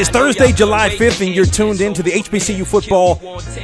is Thursday, July 5th, and you're tuned in to the HBCU Football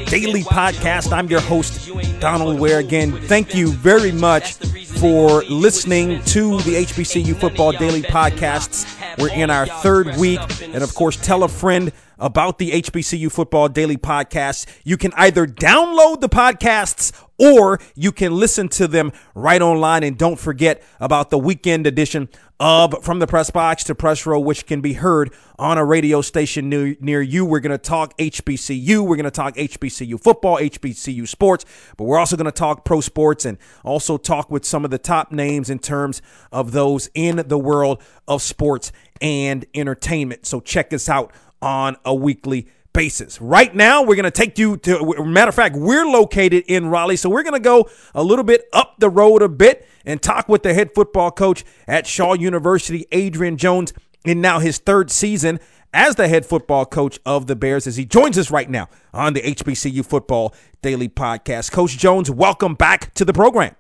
Daily Podcast. I'm your host, Donald Ware. Again, thank you very much for listening to the HBCU Football Daily Podcasts. We're in our third week, and of course, tell a friend about the HBCU Football Daily Podcast. You can either download the podcasts or you can listen to them right online. And don't forget about the weekend edition of From the Press Box to Press Row, which can be heard on a radio station near you. We're going to talk HBCU. We're going to talk HBCU football, HBCU sports, but we're also going to talk pro sports and also talk with some of the top names in terms of those in the world of sports and entertainment. So check us out on a weekly basis. Right now, we're going to take you to, matter of fact, we're located in Raleigh, so we're going to go a little bit up the road a bit and talk with the head football coach at Shaw University, Adrian Jones, in now his third season as the head football coach of the Bears, as he joins us right now on the HBCU Football Daily Podcast. Coach Jones, welcome back to the program.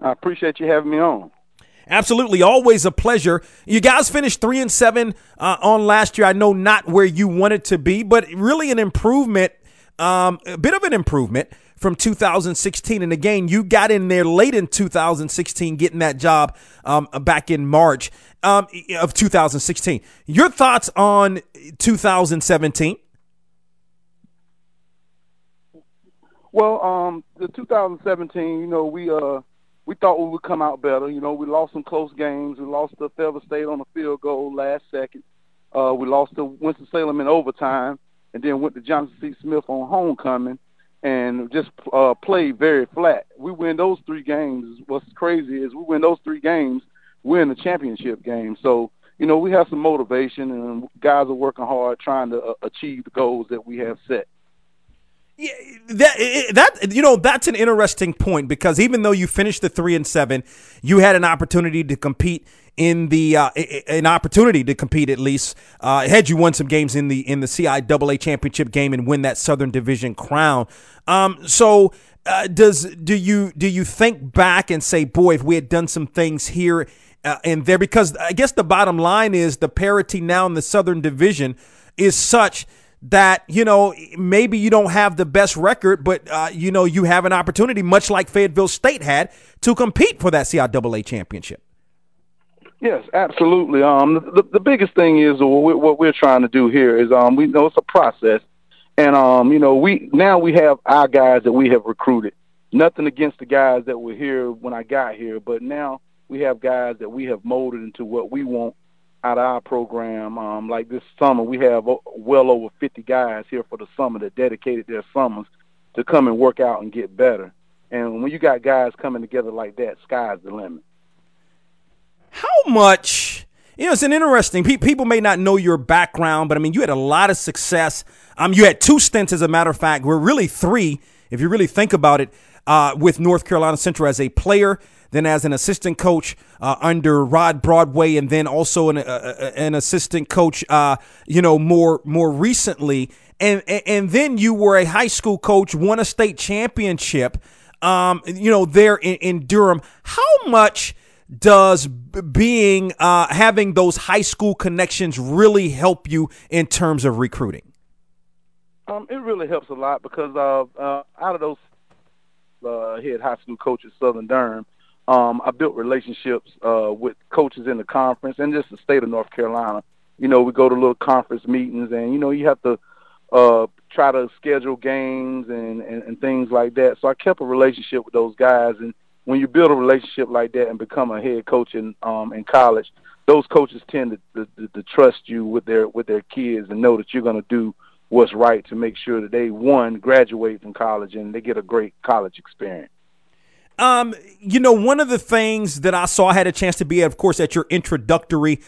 I appreciate you having me on. Absolutely. Always a pleasure. You guys finished 3-7 on last year. I know not where you wanted to be, but really an improvement, a bit of an improvement from 2016. And again, you got in there late in 2016, getting that job back in March of 2016. Your thoughts on 2017? Well, the 2017, you know, we thought we would come out better. You know, we lost some close games. We lost to Feather State on a field goal last second. We lost to Winston Salem in overtime, and then went to Johnson C. Smith on homecoming, and just played very flat. We win those three games. What's crazy is we win those three games, we're in the championship game. So, you know, we have some motivation, and guys are working hard trying to achieve the goals that we have set. Yeah, that you know, that's an interesting point, because even though you finished the 3-7, you had an opportunity to compete in the at least had you won some games in the CIAA championship game and win that Southern Division crown. So do you think back and say, boy, if we had done some things here and there? Because I guess the bottom line is the parity now in the Southern Division is such that, you know, maybe you don't have the best record, but, you know, you have an opportunity, much like Fayetteville State had, to compete for that CIAA championship. Yes, absolutely. The biggest thing is what we're trying to do here is we know it's a process. And, you know, we have our guys that we have recruited. Nothing against the guys that were here when I got here, but now we have guys that we have molded into what we want out of our program. Like this summer, we have well over 50 guys here for the summer that dedicated their summers to come and work out and get better. And when you got guys coming together like that, sky's the limit. How much, you know, it's an interesting, people may not know your background, but I mean, you had a lot of success. You had two stints, as a matter of fact, we're really three, if you really think about it, with North Carolina Central as a player, then as an assistant coach under Rod Broadway, and then also an assistant coach, you know, more recently. And then you were a high school coach, won a state championship, you know, there in Durham. How much does being having those high school connections really help you in terms of recruiting? It really helps a lot, because out of those head high school coach at Southern Durham, I built relationships with coaches in the conference and just the state of North Carolina. You know, we go to little conference meetings, and, you know, you have to try to schedule games and things like that. So I kept a relationship with those guys. And when you build a relationship like that and become a head coach in college, those coaches tend to trust you with their kids and know that you're going to do what's right to make sure that they, one, graduate from college and they get a great college experience. You know, one of the things that I saw, I had a chance to be, of course, at your introductory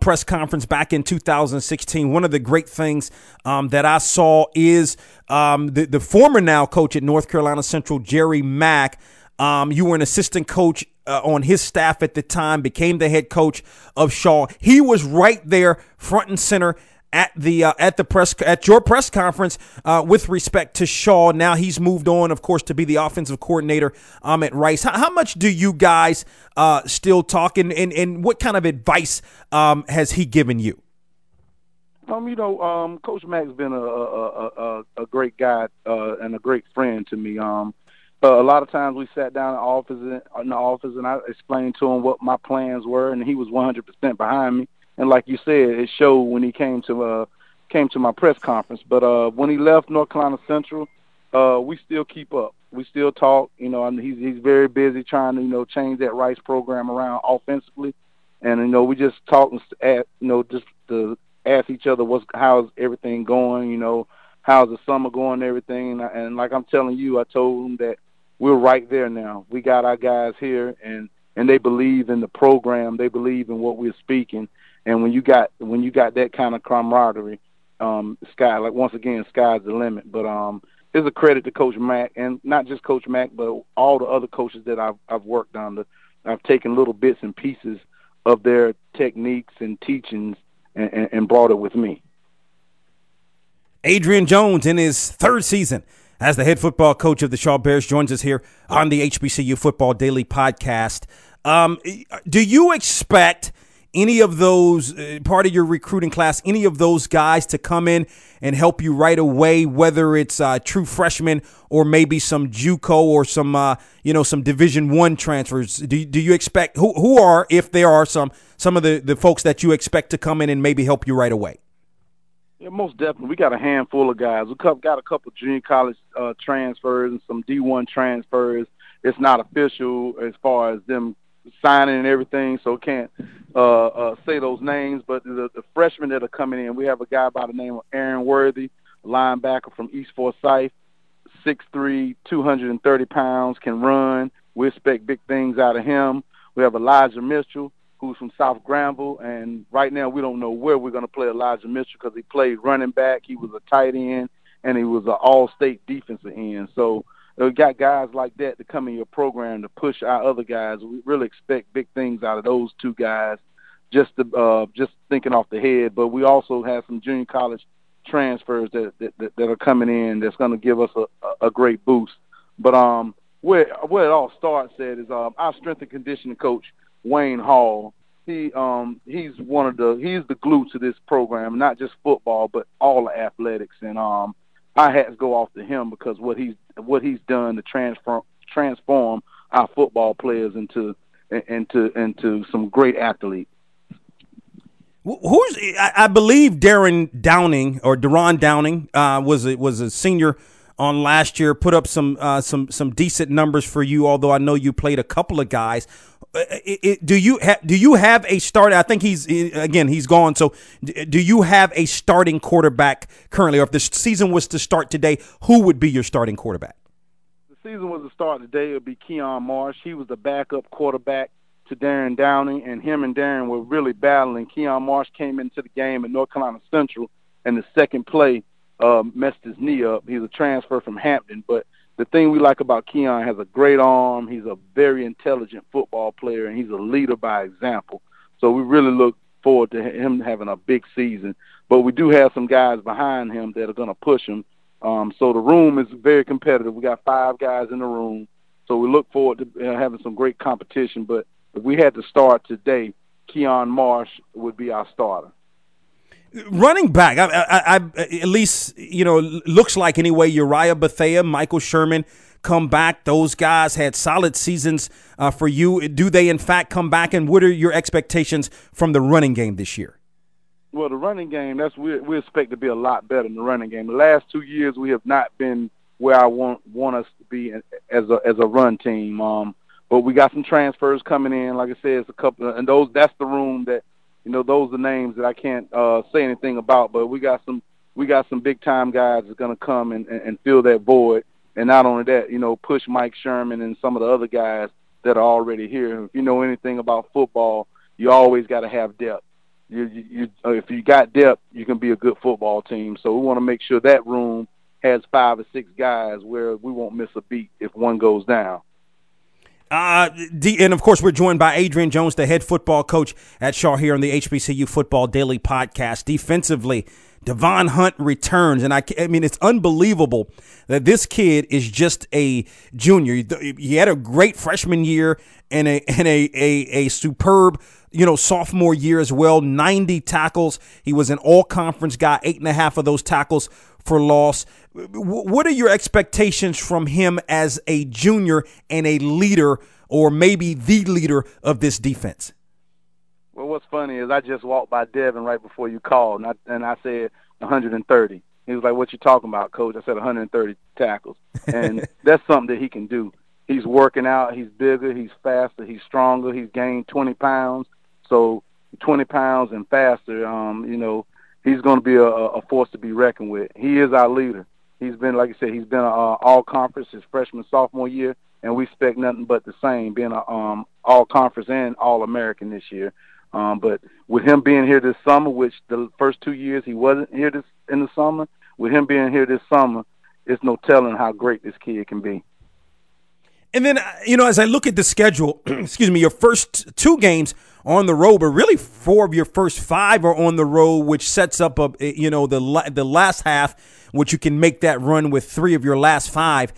press conference back in 2016. One of the great things that I saw is the former now coach at North Carolina Central, Jerry Mack. You were an assistant coach on his staff at the time, became the head coach of Shaw. He was right there front and center at your press conference with respect to Shaw. Now he's moved on, of course, to be the offensive coordinator at Rice. How much do you guys still talk, and what kind of advice has he given you? Coach Mack's been a great guy and a great friend to me. A lot of times we sat down in the office, and I explained to him what my plans were, and he was 100% behind me. And like you said, it showed when he came to my press conference. But when he left North Carolina Central, we still keep up. We still talk. He's very busy trying to change that Rice program around offensively, and we just talk and just to ask each other how's everything going. How's the summer going and everything. And like I'm telling you, I told him that we're right there now. We got our guys here, and they believe in the program. They believe in what we're speaking. And when you got that kind of camaraderie, sky's the limit. But it's a credit to Coach Mack, and not just Coach Mack, but all the other coaches that I've worked under. I've taken little bits and pieces of their techniques and teachings and brought it with me. Adrian Jones, in his third season as the head football coach of the Shaw Bears, joins us here on the HBCU Football Daily Podcast. Do you expect any of those, part of your recruiting class, any of those guys to come in and help you right away, whether it's true freshmen or maybe some JUCO or some Division I transfers? Do you expect, who are, if there are some of the folks that you expect to come in and maybe help you right away? Yeah, most definitely. We got a handful of guys. We got a couple junior college transfers and some D1 transfers. It's not official as far as them signing and everything, so can't say those names. But the freshmen that are coming in, we have a guy by the name of Aaron Worthy, a linebacker from East Forsyth, 6'3", 230 pounds, can run. We expect big things out of him. We have Elijah Mitchell, who's from South Granville, and right now we don't know where we're going to play Elijah Mitchell because he played running back, he was a tight end, and he was an all-state defensive end. So we got guys like that to come in your program to push our other guys. We really expect big things out of those two guys, just thinking off the head. But we also have some junior college transfers that are coming in that's going to give us a great boost. But where it all starts at is our strength and conditioning coach, Wayne Hall. He's the glue to this program, not just football but all the athletics, and our hats go off to him because what he's done to transform our football players into some great athletes. I believe Darren Downing was a senior on last year, put up some decent numbers for you, although I know you played a couple of guys. Do you have a starter? I think he's gone. So do you have a starting quarterback currently? Or if the season was to start today, who would be your starting quarterback? If the season was to start today, it would be Keon Marsh. He was the backup quarterback to Darren Downing, and him and Darren were really battling. Keon Marsh came into the game at North Carolina Central, and the second play messed his knee up. He's a transfer from Hampton, but the thing we like about Keon, has a great arm. He's a very intelligent football player, and he's a leader by example. So we really look forward to him having a big season. But we do have some guys behind him that are going to push him. So the room is very competitive. We got 5 guys in the room. So we look forward to having some great competition. But if we had to start today, Keon Marsh would be our starter. Running back, I at least, looks like anyway, Uriah Bethea, Michael Sherman come back. Those guys had solid seasons for you. Do they, in fact, come back? And what are your expectations from the running game this year? Well, the running game, we expect to be a lot better in the running game. The last 2 years, we have not been where I want us to be as a run team. But we got some transfers coming in. Like I said, it's a couple, and that's the room that, those are names that I can't say anything about, but we got some big time guys that's going to come and fill that void. And not only that, push Mike Sherman and some of the other guys that are already here. If you know anything about football, you always got to have depth. If you got depth, you can be a good football team. So we want to make sure that room has 5 or 6 guys where we won't miss a beat if one goes down. And, of course, we're joined by Adrian Jones, the head football coach at Shaw here on the HBCU Football Daily Podcast. Defensively, Devon Hunt returns. And I mean, it's unbelievable that this kid is just a junior. He had a great freshman year and a superb, you know, sophomore year as well. 90 tackles. He was an all-conference guy, 8.5 of those tackles for loss. What are your expectations from him as a junior and a leader, or maybe the leader of this defense? Well, what's funny is I just walked by Devin right before you called, and I said 130. He was like, "What you talking about, Coach?" I said 130 tackles, and that's something that he can do. He's working out. He's bigger. He's faster. He's stronger. He's gained 20 pounds. So 20 pounds and faster, you know, he's going to be a force to be reckoned with. He is our leader. He's been, like I said, he's been all-conference his freshman, sophomore year, and we expect nothing but the same, being all-conference and all-American this year. But with him being here this summer, which the first 2 years he wasn't here in the summer, with him being here this summer, it's no telling how great this kid can be. And then, you know, as I look at the schedule, excuse me, your first 2 games on the road, but really 4 of your first 5 are on the road, which sets up, you know, the last half, which you can make that run with 3 of your last 5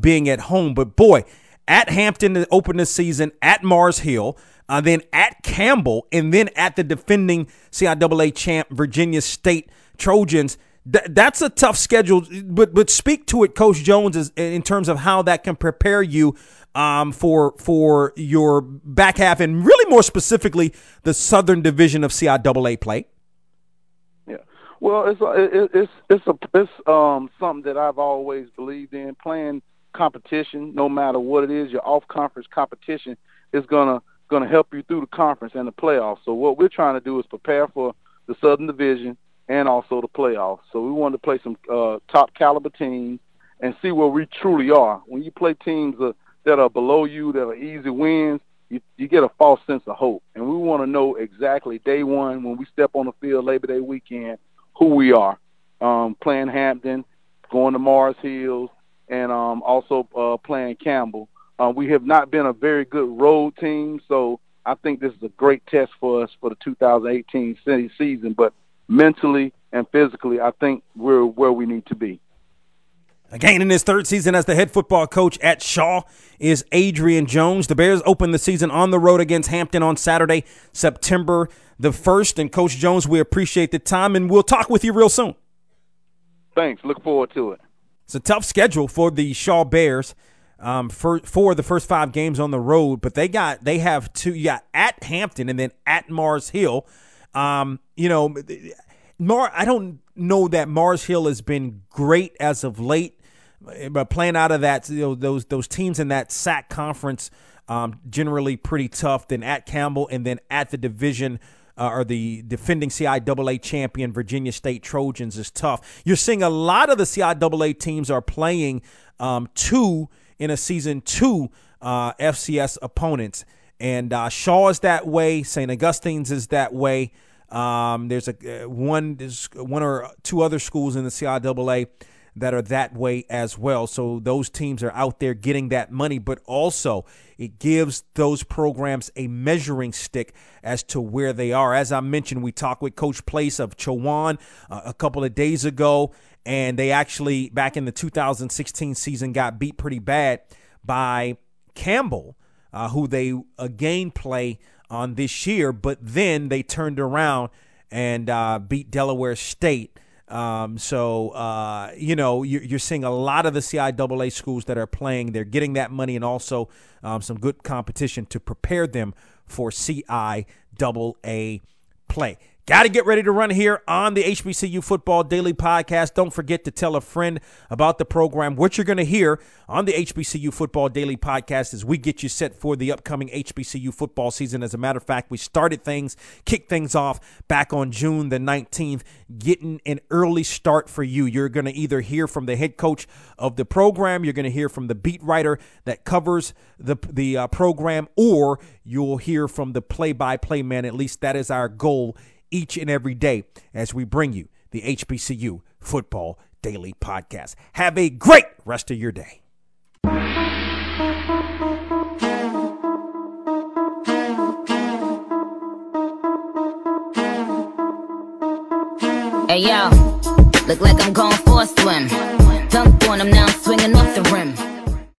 being at home. But, boy, at Hampton to open the season, at Mars Hill, then at Campbell, and then at the defending CIAA champ Virginia State Trojans. That's a tough schedule, but speak to it, Coach Jones, in terms of how that can prepare you for your back half, and really more specifically the Southern Division of CIAA play. Yeah, well, it's something that I've always believed in. Playing competition, no matter what it is, your off-conference competition is going to help you through the conference and the playoffs. So what we're trying to do is prepare for the Southern Division and also the playoffs. So we wanted to play some top caliber teams and see where we truly are. When you play teams that are below you, that are easy wins, you get a false sense of hope. And we want to know exactly day one, when we step on the field Labor Day weekend, who we are. Playing Hampton, going to Mars Hill, and also playing Campbell. We have not been a very good road team, so I think this is a great test for us for the 2018 city season. But mentally and physically, I think we're where we need to be. Again, in his third season as the head football coach at Shaw is Adrian Jones. The Bears open the season on the road against Hampton on Saturday, September the 1st. And, Coach Jones, we appreciate the time, and we'll talk with you real soon. Thanks. Look forward to it. It's a tough schedule for the Shaw Bears. For the first 5 games on the road, but they have 2. You got at Hampton and then at Mars Hill. You know, I don't know that Mars Hill has been great as of late, but playing out of that, you know, those teams in that SAC conference generally pretty tough. Then at Campbell and then at the division or the defending CIAA champion Virginia State Trojans is tough. You're seeing a lot of the CIAA teams are playing 2. In a season 2 FCS opponents. And Shaw is that way. St. Augustine's is that way. There's one or 2 other schools in the CIAA that are that way as well. So those teams are out there getting that money, but also it gives those programs a measuring stick as to where they are. As I mentioned, we talked with Coach Place of Chowan a couple of days ago, and they actually, back in the 2016 season, got beat pretty bad by Campbell, who they again play on this year. But then they turned around and beat Delaware State. So, you know, you're seeing a lot of the CIAA schools that are playing. They're getting that money and also some good competition to prepare them for CIAA play. Got to get ready to run here on the HBCU Football Daily Podcast. Don't forget to tell a friend about the program. What you're going to hear on the HBCU Football Daily Podcast is we get you set for the upcoming HBCU football season. As a matter of fact, we kicked things off back on June the 19th, getting an early start for you. You're going to either hear from the head coach of the program, you're going to hear from the beat writer that covers the program, or you'll hear from the play-by-play man. At least that is our goal each and every day as we bring you the HBCU Football Daily Podcast. Have a great rest of your day. Hey yo, look like I'm going for a swim. Dunked on him, now I'm swinging off the rim.